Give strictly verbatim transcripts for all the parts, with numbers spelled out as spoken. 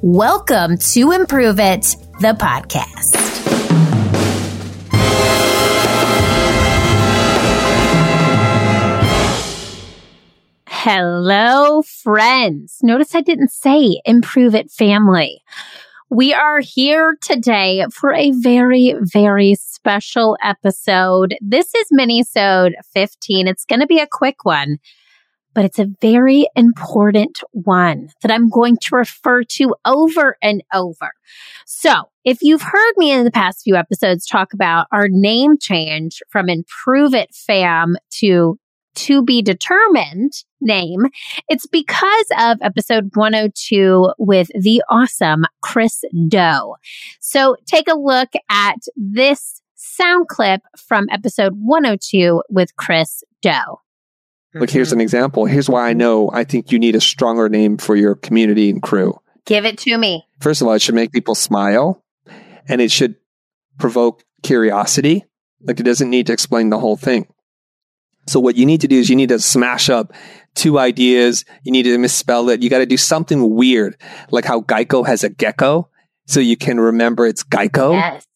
Welcome to Improve It, the podcast. Hello, friends. Notice I didn't say Improve It family. We are here today for a very, very special episode. This is Minisode fifteen. It's going to be a quick one, but it's a very important one that I'm going to refer to over and over. So if you've heard me in the past few episodes talk about our name change from Improve It Fam to To Be Determined name, it's because of episode one oh two with the awesome Chris Do. So take a look at this sound clip from episode one oh two with Chris Do. Look, here's an example. Here's why I know I think you need a stronger name for your community and crew. Give it to me. First of all, it should make people smile, and it should provoke curiosity. Like, it doesn't need to explain the whole thing. So what you need to do is you need to smash up two ideas. You need to misspell it. You got to do something weird, like how Geico has a gecko, so you can remember it's Geico. Yes.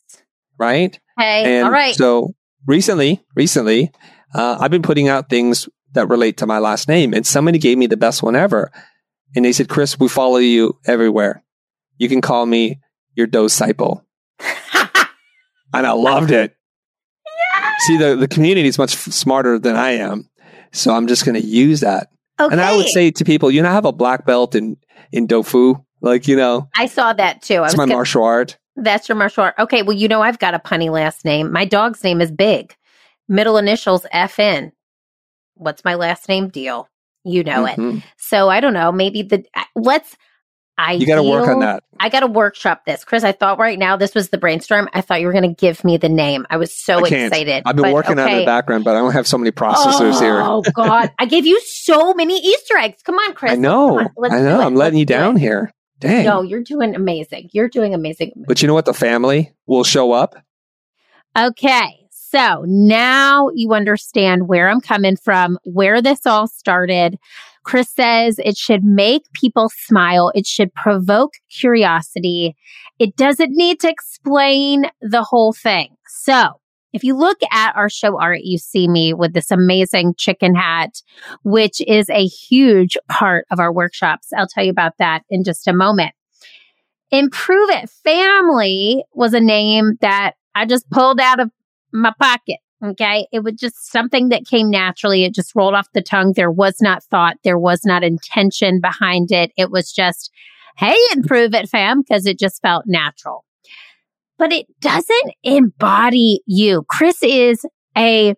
Right? Hey, and all right. So recently, recently, uh, I've been putting out things that relate to my last name. And somebody gave me the best one ever. And they said, Chris, we follow you everywhere. You can call me your disciple. And I loved it. Yeah. See, the, the community is much f- smarter than I am. So I'm just going to use that. Okay. And I would say to people, you know, I have a black belt in, in Dofu. Like, you know. I saw that too. I it's was my gonna, martial art. That's your martial art. Okay. Well, you know, I've got a punny last name. My dog's name is Big. Middle initials F N. What's my last name deal? You know mm-hmm. it. So I don't know. Maybe the let's. I you got to work on that. I got to workshop this, Chris. I thought right now this was the brainstorm. I thought you were going to give me the name. I was so I excited. I've been but, working okay. on the background, but I don't have so many processors oh, here. Oh God! I gave you so many Easter eggs. Come on, Chris. I know. I know. I'm let's letting you down it. Here. Dang. No, you're doing amazing. You're doing amazing. But you know what? The family will show up. Okay. So now you understand where I'm coming from, where this all started. Chris says it should make people smile. It should provoke curiosity. It doesn't need to explain the whole thing. So if you look at our show art, you see me with this amazing chicken hat, which is a huge part of our workshops. I'll tell you about that in just a moment. Improve It Family was a name that I just pulled out of my pocket. Okay. It was just something that came naturally. It just rolled off the tongue. There was not thought. There was not intention behind it. It was just, hey, improve it, fam, because it just felt natural. But it doesn't embody you. Chris is a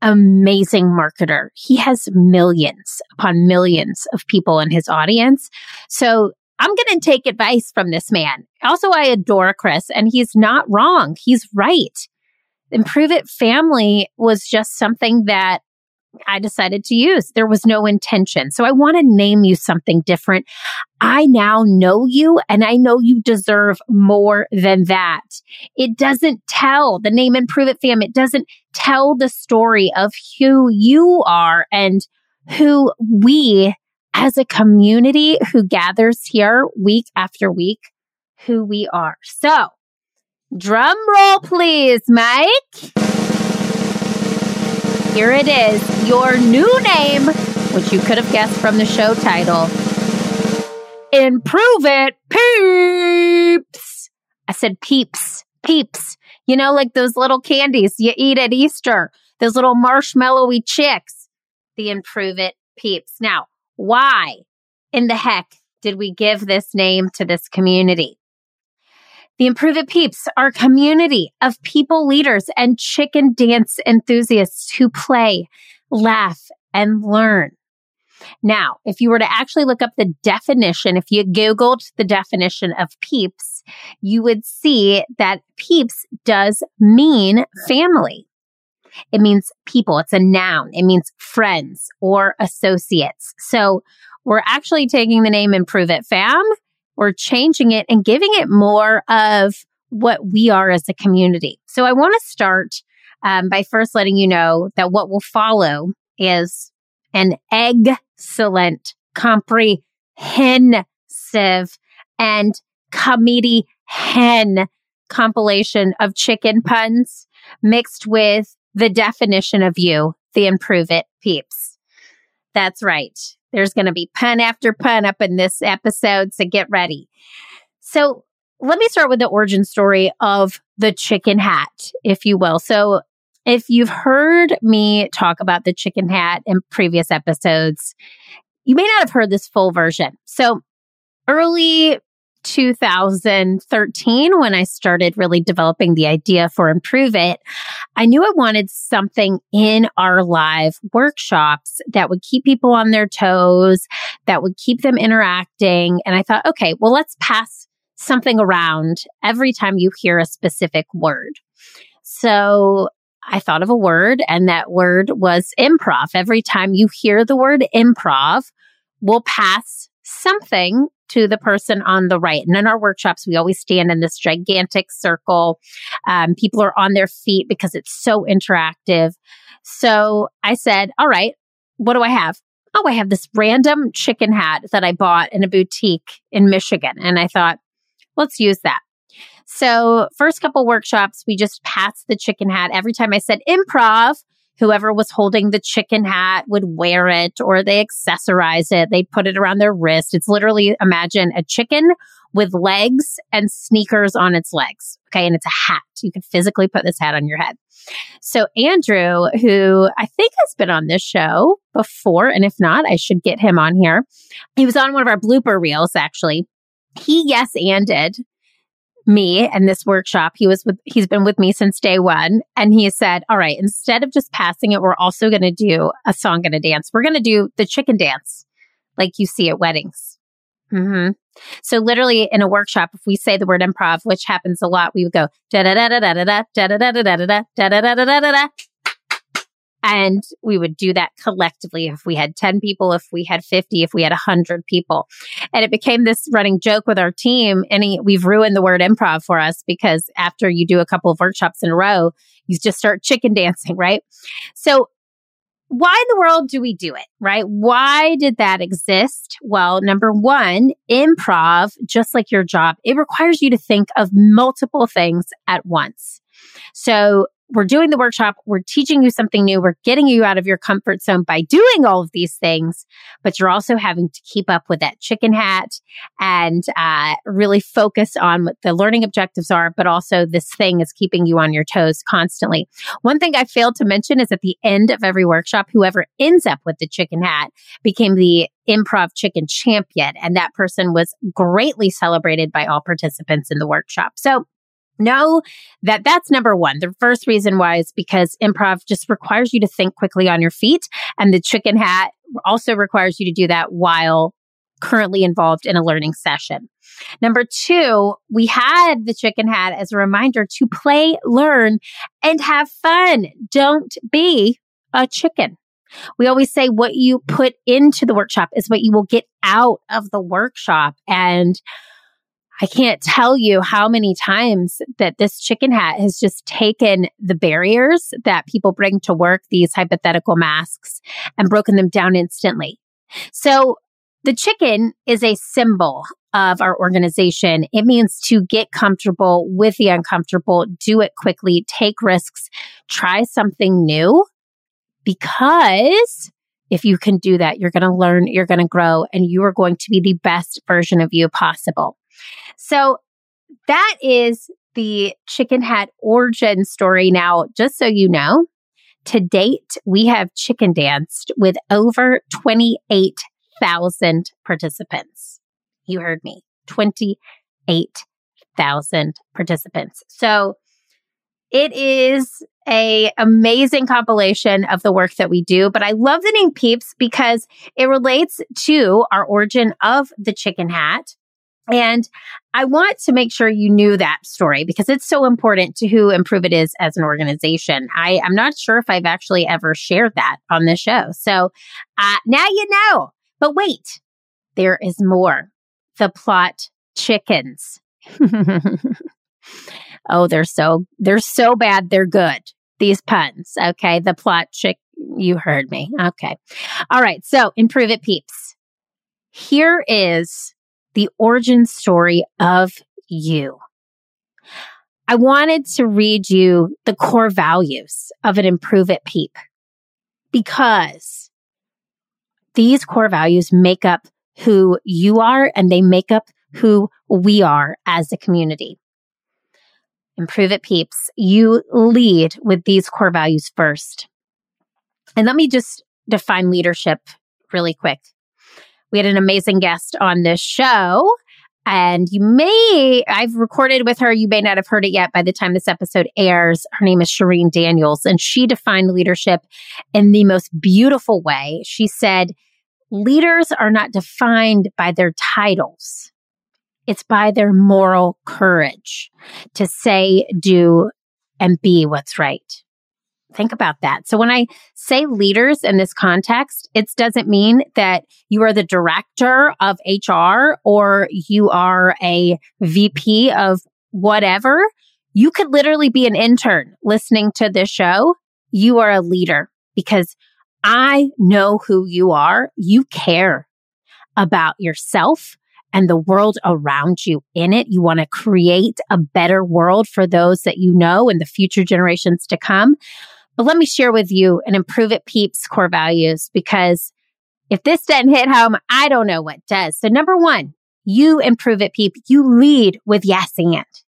amazing marketer. He has millions upon millions of people in his audience. So I'm going to take advice from this man. Also, I adore Chris, and he's not wrong. He's right. Improve It Family was just something that I decided to use. There was no intention. So I want to name you something different. I now know you, and I know you deserve more than that. It doesn't tell the name Improve It Fam. It doesn't tell the story of who you are and who we as a community who gathers here week after week, who we are. So drum roll, please, Mike. Here it is, your new name, which you could have guessed from the show title. Improve It, Peeps. I said peeps, peeps. You know, like those little candies you eat at Easter, those little marshmallowy chicks, the Improve It Peeps. Now, why in the heck did we give this name to this community? The Improve It Peeps are a community of people leaders and chicken dance enthusiasts who play, laugh, and learn. Now, if you were to actually look up the definition, if you Googled the definition of peeps, you would see that peeps does mean family. It means people. It's a noun. It means friends or associates. So we're actually taking the name Improve It Fam. We're changing it and giving it more of what we are as a community. So I want to start um, by first letting you know that what will follow is an egg-cellent, comprehensive and comedy hen compilation of chicken puns mixed with the definition of you, the Improve It peeps. That's right. There's going to be pun after pun up in this episode, so get ready. So let me start with the origin story of the chicken hat, if you will. So if you've heard me talk about the chicken hat in previous episodes, you may not have heard this full version. So early two thousand thirteen, when I started really developing the idea for Improve It, I knew I wanted something in our live workshops that would keep people on their toes, that would keep them interacting. And I thought, okay, well, let's pass something around every time you hear a specific word. So I thought of a word, and that word was improv. Every time you hear the word improv, we'll pass something to the person on the right. And in our workshops, we always stand in this gigantic circle. Um, people are on their feet because it's so interactive. So I said, all right, what do I have? Oh, I have this random chicken hat that I bought in a boutique in Michigan. And I thought, let's use that. So first couple workshops, we just passed the chicken hat. Every time I said improv, whoever was holding the chicken hat would wear it, or they accessorize it. They put it around their wrist. It's literally, imagine a chicken with legs and sneakers on its legs. Okay. And it's a hat. You can physically put this hat on your head. So Andrew, who I think has been on this show before, and if not, I should get him on here. He was on one of our blooper reels, actually. He yes anded me and this workshop. He was with, he's been with me since day one. And he said, all right, instead of just passing it, we're also going to do a song and a dance. We're going to do the chicken dance, like you see at weddings. Mm-hmm. So literally in a workshop, if we say the word improv, which happens a lot, we would go da da da da da da da da da da da da da da da da da da da. And we would do that collectively if we had ten people, if we had fifty, if we had one hundred people. And it became this running joke with our team. And he, we've ruined the word improv for us, because after you do a couple of workshops in a row, you just start chicken dancing, right? So why in the world do we do it, right? Why did that exist? Well, number one, improv, just like your job, it requires you to think of multiple things at once. So we're doing the workshop, we're teaching you something new, we're getting you out of your comfort zone by doing all of these things, but you're also having to keep up with that chicken hat and uh, really focus on what the learning objectives are, but also this thing is keeping you on your toes constantly. One thing I failed to mention is at the end of every workshop, whoever ends up with the chicken hat became the improv chicken champion, and that person was greatly celebrated by all participants in the workshop. So know that that's number one. The first reason why is because improv just requires you to think quickly on your feet. And the chicken hat also requires you to do that while currently involved in a learning session. Number two, we had the chicken hat as a reminder to play, learn, and have fun. Don't be a chicken. We always say what you put into the workshop is what you will get out of the workshop. And I can't tell you how many times that this chicken hat has just taken the barriers that people bring to work, these hypothetical masks, and broken them down instantly. So the chicken is a symbol of our organization. It means to get comfortable with the uncomfortable, do it quickly, take risks, try something new, because if you can do that, you're going to learn, you're going to grow, and you are going to be the best version of you possible. So that is the chicken hat origin story. Now, just so you know, to date, we have chicken danced with over twenty-eight thousand participants. You heard me, twenty-eight thousand participants. So it is a amazing compilation of the work that we do, but I love the name Peeps because it relates to our origin of the chicken hat. And I want to make sure you knew that story because it's so important to who Improve It is as an organization. I, I'm not sure if I've actually ever shared that on the show. So uh, now you know. But wait, there is more. The plot chickens. Oh, they're so they're so bad. They're good. These puns. Okay, the plot chick. You heard me. Okay. All right. So Improve It peeps. Here is the origin story of you. I wanted to read you the core values of an Improve It Peep because these core values make up who you are and they make up who we are as a community. Improve It Peeps, you lead with these core values first. And let me just define leadership really quick. We had an amazing guest on this show. And you may, I've recorded with her, you may not have heard it yet by the time this episode airs. Her name is Shireen Daniels, and she defined leadership in the most beautiful way. She said, leaders are not defined by their titles. It's by their moral courage to say, do, and be what's right. Think about that. So when I say leaders in this context, it doesn't mean that you are the director of H R or you are a V P of whatever. You could literally be an intern listening to this show. You are a leader because I know who you are. You care about yourself and the world around you in it. You want to create a better world for those that you know and the future generations to come. But let me share with you an Improve It Peeps core values, because if this doesn't hit home, I don't know what does. So number one, you Improve It Peep, you lead with yesing it.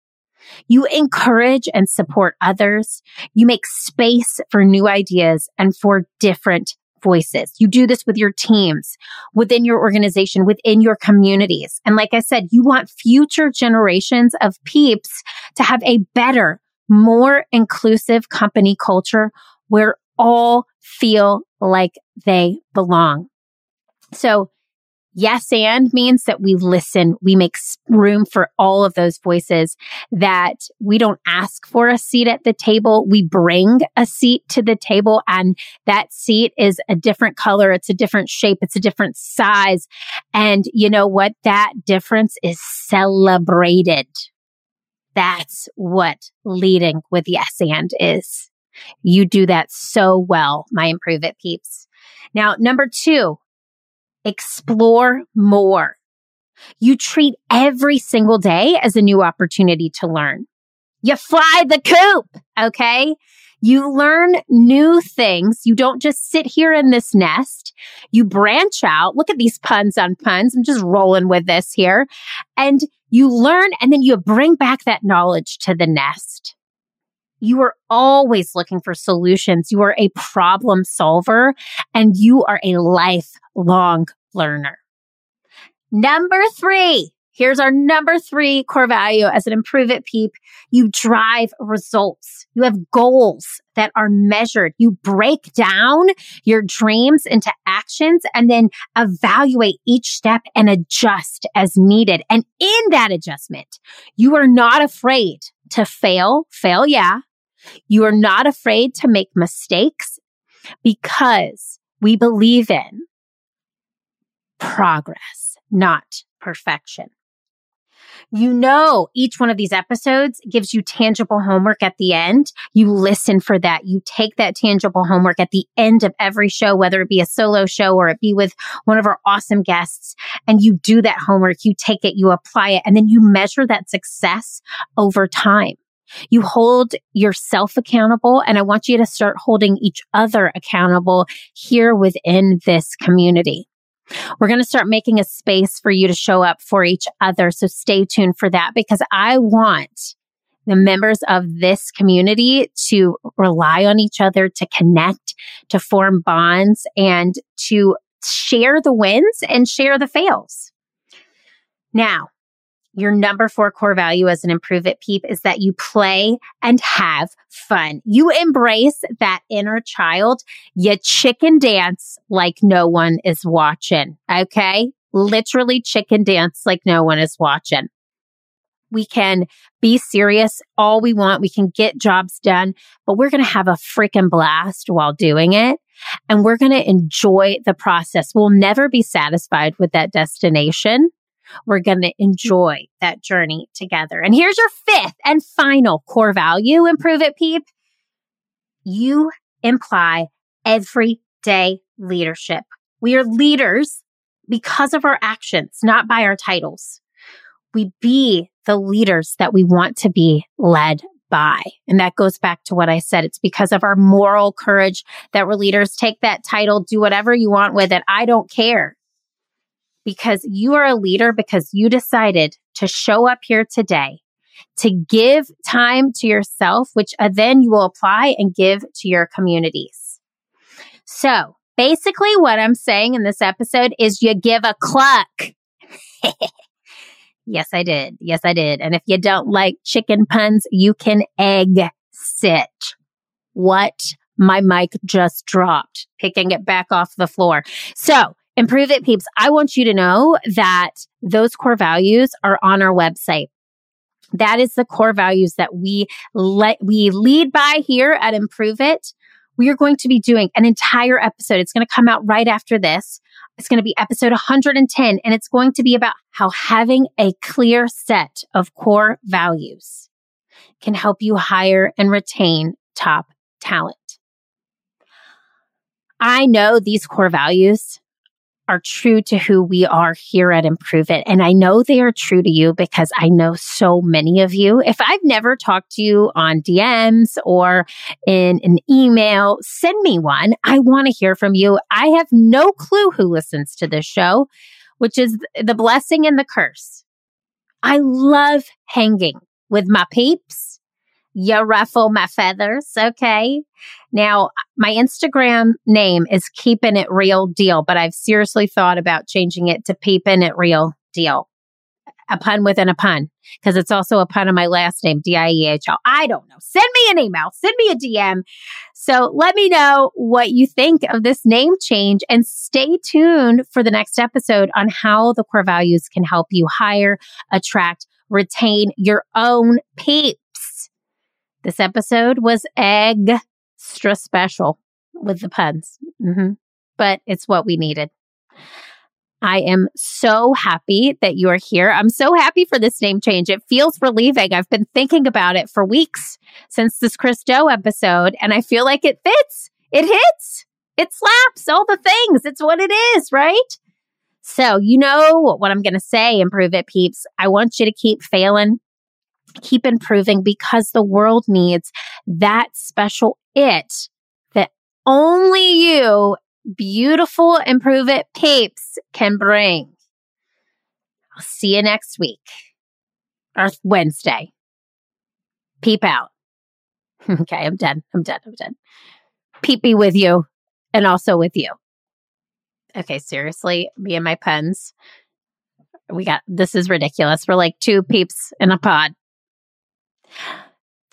You encourage and support others. You make space for new ideas and for different voices. You do this with your teams, within your organization, within your communities. And like I said, you want future generations of peeps to have a better, more inclusive company culture where all feel like they belong. So yes, and means that we listen, we make room for all of those voices, that we don't ask for a seat at the table. We bring a seat to the table, and that seat is a different color. It's a different shape. It's a different size. And you know what? That difference is celebrated. That's what leading with yes and is. You do that so well, my Improve It peeps. Now, number two, explore more. You treat every single day as a new opportunity to learn. You fly the coop, okay? You learn new things. You don't just sit here in this nest. You branch out. Look at these puns on puns. I'm just rolling with this here. And you learn, and then you bring back that knowledge to the nest. You are always looking for solutions. You are a problem solver, and you are a lifelong learner. Number three, here's our number three core value as an Improve It Peep. You drive results. You have goals that are measured. You break down your dreams into actions and then evaluate each step and adjust as needed. And in that adjustment, you are not afraid to fail. Fail, yeah. You are not afraid to make mistakes because we believe in progress, not perfection. You know, each one of these episodes gives you tangible homework at the end. You listen for that. You take that tangible homework at the end of every show, whether it be a solo show or it be with one of our awesome guests, and you do that homework. You take it, you apply it, and then you measure that success over time. You hold yourself accountable, and I want you to start holding each other accountable here within this community. We're going to start making a space for you to show up for each other. So stay tuned for that, because I want the members of this community to rely on each other, to connect, to form bonds, and to share the wins and share the fails. Now, your number four core value as an Improve It Peep is that you play and have fun. You embrace that inner child. You chicken dance like no one is watching, okay? Literally chicken dance like no one is watching. We can be serious all we want. We can get jobs done, but we're going to have a freaking blast while doing it. And we're going to enjoy the process. We'll never be satisfied with that destination. We're going to enjoy that journey together. And here's your fifth and final core value, Improve It Peep. You imply everyday leadership. We are leaders because of our actions, not by our titles. We be the leaders that we want to be led by. And that goes back to what I said. It's because of our moral courage that we're leaders. Take that title, do whatever you want with it. I don't care. Because you are a leader because you decided to show up here today, to give time to yourself, which then you will apply and give to your communities. So basically what I'm saying in this episode is you give a cluck. Yes, I did. Yes, I did. And if you don't like chicken puns, you can egg sit. What? My mic just dropped, picking it back off the floor. So Improve It, peeps. I want you to know that those core values are on our website. That is the core values that we let, we lead by here at Improve It. We are going to be doing an entire episode. It's going to come out right after this. It's going to be episode one hundred ten, and it's going to be about how having a clear set of core values can help you hire and retain top talent. I know these core values are true to who we are here at Improve It. And I know they are true to you because I know so many of you. If I've never talked to you on D Ms or in an email, send me one. I want to hear from you. I have no clue who listens to this show, which is the blessing and the curse. I love hanging with my peeps. You ruffle my feathers, okay? Now, my Instagram name is Keepin' It Real Deal, but I've seriously thought about changing it to Peepin' It Real Deal. A pun within a pun, because it's also a pun on my last name, D I E H L. I don't know. Send me an email. Send me a D M. So let me know what you think of this name change, and stay tuned for the next episode on how the core values can help you hire, attract, retain your own peeps. This episode was extra special with the puns, mm-hmm. but it's what we needed. I am so happy that you are here. I'm so happy for this name change. It feels relieving. I've been thinking about it for weeks since this Chris Do episode, and I feel like it fits. It hits. It slaps all the things. It's what it is, right? So you know what I'm going to say, Improve It, peeps. I want you to keep failing. Keep improving, because the world needs that special it that only you, beautiful Improve It peeps, can bring. I'll see you next week or Wednesday. Peep out. Okay, I'm done. I'm done. I'm done. Peep be with you and also with you. Okay, seriously, me and my puns. We got, this is ridiculous. We're like two peeps in a pod.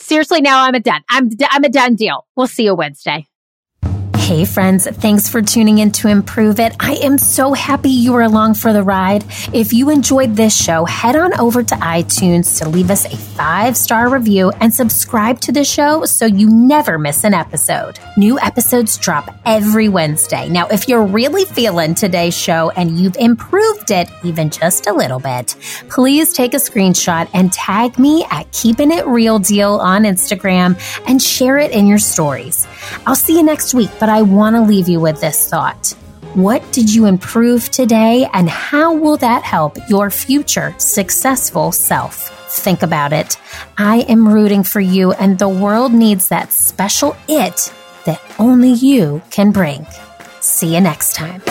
Seriously, now I'm a done. I'm d- I'm a done deal. We'll see you Wednesday. Hey friends, thanks for tuning in to Improve It. I am so happy you were along for the ride. If you enjoyed this show, head on over to iTunes to leave us a five-star review and subscribe to the show so you never miss an episode. New episodes drop every Wednesday. Now, if you're really feeling today's show and you've improved it even just a little bit, please take a screenshot and tag me at Keepin' It Real Deal on Instagram and share it in your stories. I'll see you next week, but I I want to leave you with this thought. What did you improve today, and how will that help your future successful self? Think about it. I am rooting for you, and the world needs that special it that only you can bring. See you next time.